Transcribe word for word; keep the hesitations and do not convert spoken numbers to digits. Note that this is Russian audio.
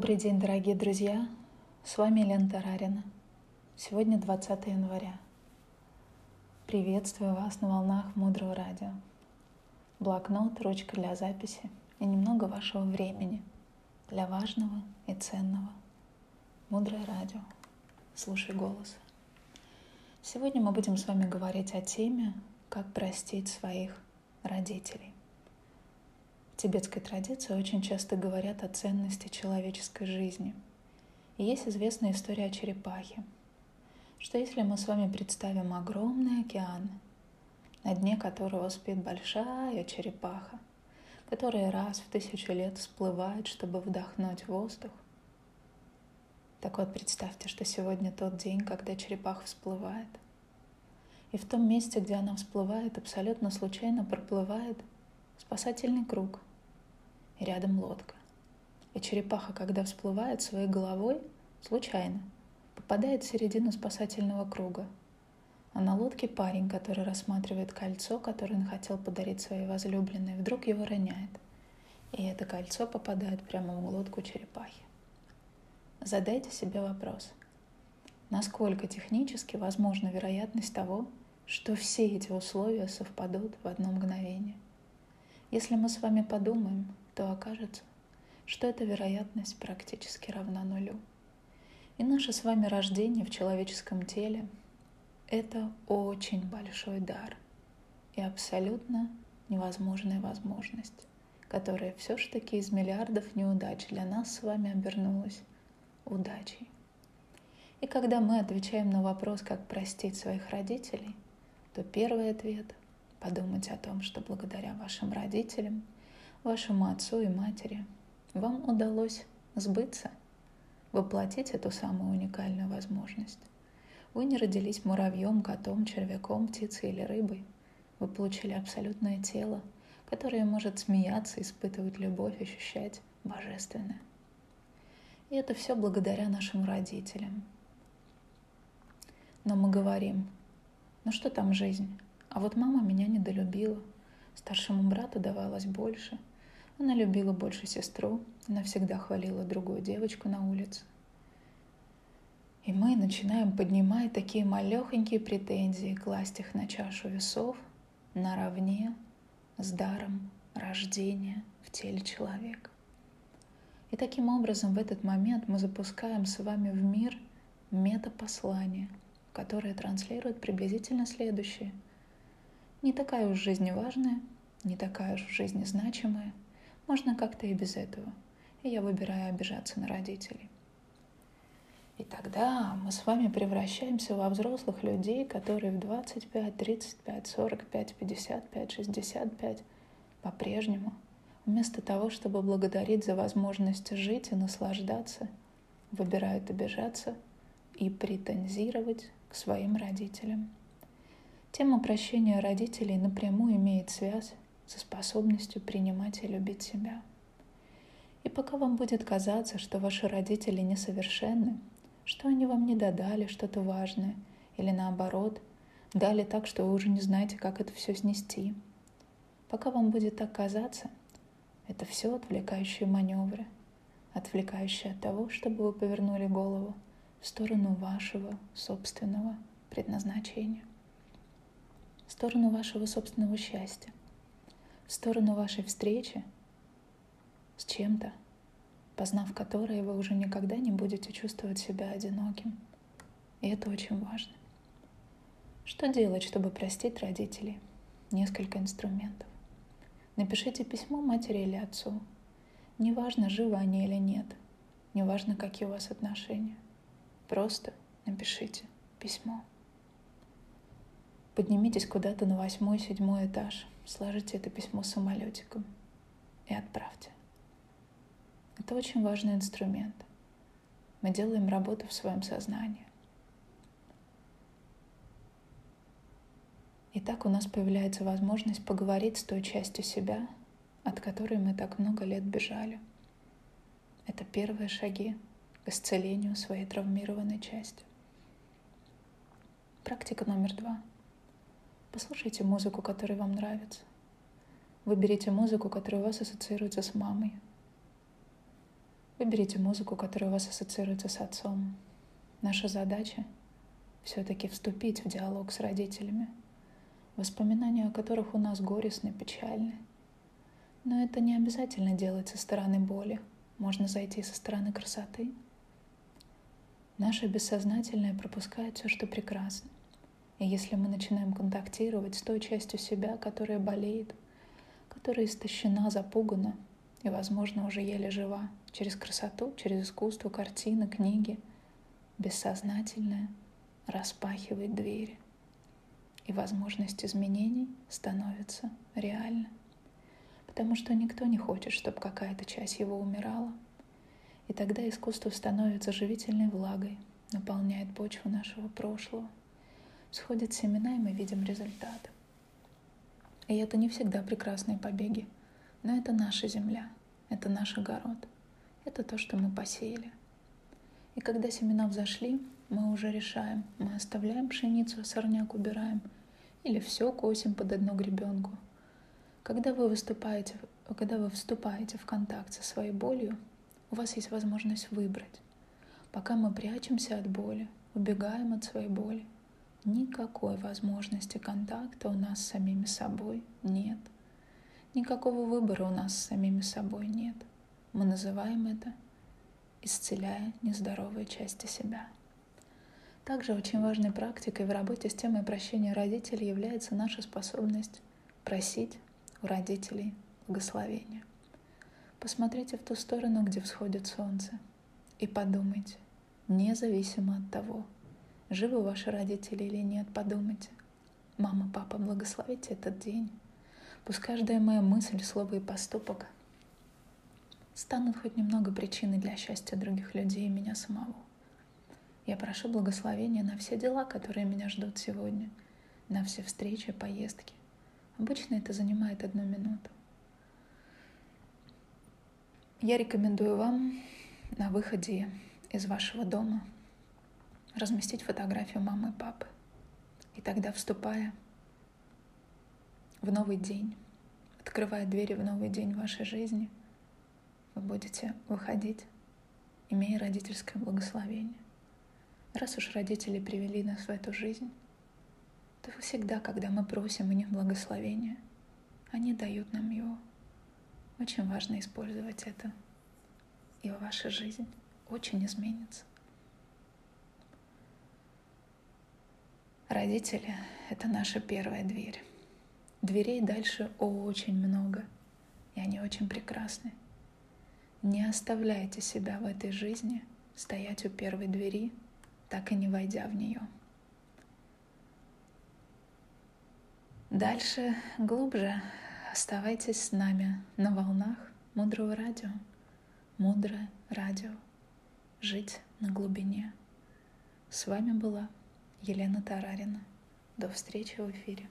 Добрый день, дорогие друзья! С вами Елена Тарарина. Сегодня двадцатое января. Приветствую вас на волнах Мудрого Радио. Блокнот, ручка для записи и немного вашего времени для важного и ценного. Мудрое Радио. Слушай голос. Сегодня мы будем с вами говорить о теме «Как простить своих родителей». В тибетской традиции очень часто говорят о ценности человеческой жизни. И есть известная история о черепахе, что если мы с вами представим огромный океан, на дне которого спит большая черепаха, которая раз в тысячу лет всплывает, чтобы вдохнуть воздух. Так вот, представьте, что сегодня тот день, когда черепаха всплывает. И в том месте, где она всплывает, абсолютно случайно проплывает спасательный круг. И рядом лодка. И черепаха, когда всплывает своей головой, случайно попадает в середину спасательного круга. А на лодке парень, который рассматривает кольцо, которое он хотел подарить своей возлюбленной, вдруг его роняет. И это кольцо попадает прямо в глотку черепахи. Задайте себе вопрос. Насколько технически возможна вероятность того, что все эти условия совпадут в одно мгновение? Если мы с вами подумаем, то окажется, что эта вероятность практически равна нулю. И наше с вами рождение в человеческом теле – это очень большой дар и абсолютно невозможная возможность, которая все ж таки из миллиардов неудач для нас с вами обернулась удачей. И когда мы отвечаем на вопрос, как простить своих родителей, то первый ответ – подумайте о том, что благодаря вашим родителям, вашему отцу и матери вам удалось сбыться, воплотить эту самую уникальную возможность. Вы не родились муравьем, котом, червяком, птицей или рыбой. Вы получили абсолютное тело, которое может смеяться, испытывать любовь, ощущать божественное. И это все благодаря нашим родителям. Но мы говорим, ну что там жизнь? А вот мама меня недолюбила, старшему брату давалось больше, она любила больше сестру, она всегда хвалила другую девочку на улице. И мы начинаем поднимать такие малехонькие претензии, класть их на чашу весов наравне с даром рождения в теле человека. И таким образом в этот момент мы запускаем с вами в мир метапослание, которое транслирует приблизительно следующее. Не такая уж жизнь важная, не такая уж в жизни значимая. Можно как-то и без этого. И я выбираю обижаться на родителей. И тогда мы с вами превращаемся во взрослых людей, которые в двадцать пять, тридцать пять, сорок пять, пятьдесят пять, шестьдесят пять по-прежнему, вместо того, чтобы благодарить за возможность жить и наслаждаться, выбирают обижаться и претензировать к своим родителям. Тема прощения родителей напрямую имеет связь со способностью принимать и любить себя. И пока вам будет казаться, что ваши родители несовершенны, что они вам не додали что-то важное, или наоборот, дали так, что вы уже не знаете, как это все снести, пока вам будет так казаться, это все отвлекающие маневры, отвлекающие от того, чтобы вы повернули голову в сторону вашего собственного предназначения. В сторону вашего собственного счастья, в сторону вашей встречи с чем-то, познав которое, вы уже никогда не будете чувствовать себя одиноким. И это очень важно. Что делать, чтобы простить родителей? Несколько инструментов. Напишите письмо матери или отцу. Неважно, живы они или нет. Неважно, какие у вас отношения. Просто напишите письмо. Поднимитесь куда-то на восьмой, седьмой этаж, сложите это письмо самолетиком и отправьте. Это очень важный инструмент. Мы делаем работу в своем сознании. И так у нас появляется возможность поговорить с той частью себя, от которой мы так много лет бежали. Это первые шаги к исцелению своей травмированной части. Практика номер два. Послушайте музыку, которая вам нравится. Выберите музыку, которая у вас ассоциируется с мамой. Выберите музыку, которая у вас ассоциируется с отцом. Наша задача — все-таки вступить в диалог с родителями, воспоминания о которых у нас горестны, печальны. Но это не обязательно делать со стороны боли, можно зайти со стороны красоты. Наше бессознательное пропускает все, что прекрасно. И если мы начинаем контактировать с той частью себя, которая болеет, которая истощена, запугана и, возможно, уже еле жива, через красоту, через искусство, картины, книги, бессознательное распахивает двери. И возможность изменений становится реальна. Потому что никто не хочет, чтобы какая-то часть его умирала. И тогда искусство становится живительной влагой, наполняет почву нашего прошлого. Сходят семена, и мы видим результаты. И это не всегда прекрасные побеги, но это наша земля, это наш огород, это то, что мы посеяли. И когда семена взошли, мы уже решаем, мы оставляем пшеницу, сорняк убираем, или все косим под одну гребенку. Когда вы выступаете, когда вы вступаете в контакт со своей болью, у вас есть возможность выбрать. Пока мы прячемся от боли, убегаем от своей боли, никакой возможности контакта у нас с самими собой нет. Никакого выбора у нас с самими собой нет. Мы называем это «исцеляя нездоровые части себя». Также очень важной практикой в работе с темой прощения родителей является наша способность просить у родителей благословения. Посмотрите в ту сторону, где всходит солнце, и подумайте, независимо от того, живы ваши родители или нет, подумайте. Мама, папа, благословите этот день. Пусть каждая моя мысль, слово и поступок станут хоть немного причиной для счастья других людей и меня самого. Я прошу благословения на все дела, которые меня ждут сегодня, на все встречи, поездки. Обычно это занимает одну минуту. Я рекомендую вам на выходе из вашего дома разместить фотографию мамы и папы. И тогда, вступая в новый день, открывая двери в новый день вашей жизни, вы будете выходить, имея родительское благословение. Раз уж родители привели нас в эту жизнь, то всегда, когда мы просим у них благословения, они дают нам его. Очень важно использовать это, и ваша жизнь очень изменится. Родители — это наша первая дверь. Дверей дальше очень много, и они очень прекрасны. Не оставляйте себя в этой жизни стоять у первой двери, так и не войдя в нее. Дальше, глубже, оставайтесь с нами на волнах Мудрого Радио. Мудрое Радио. Жить на глубине. С вами была Елена Тарарина. До встречи в эфире.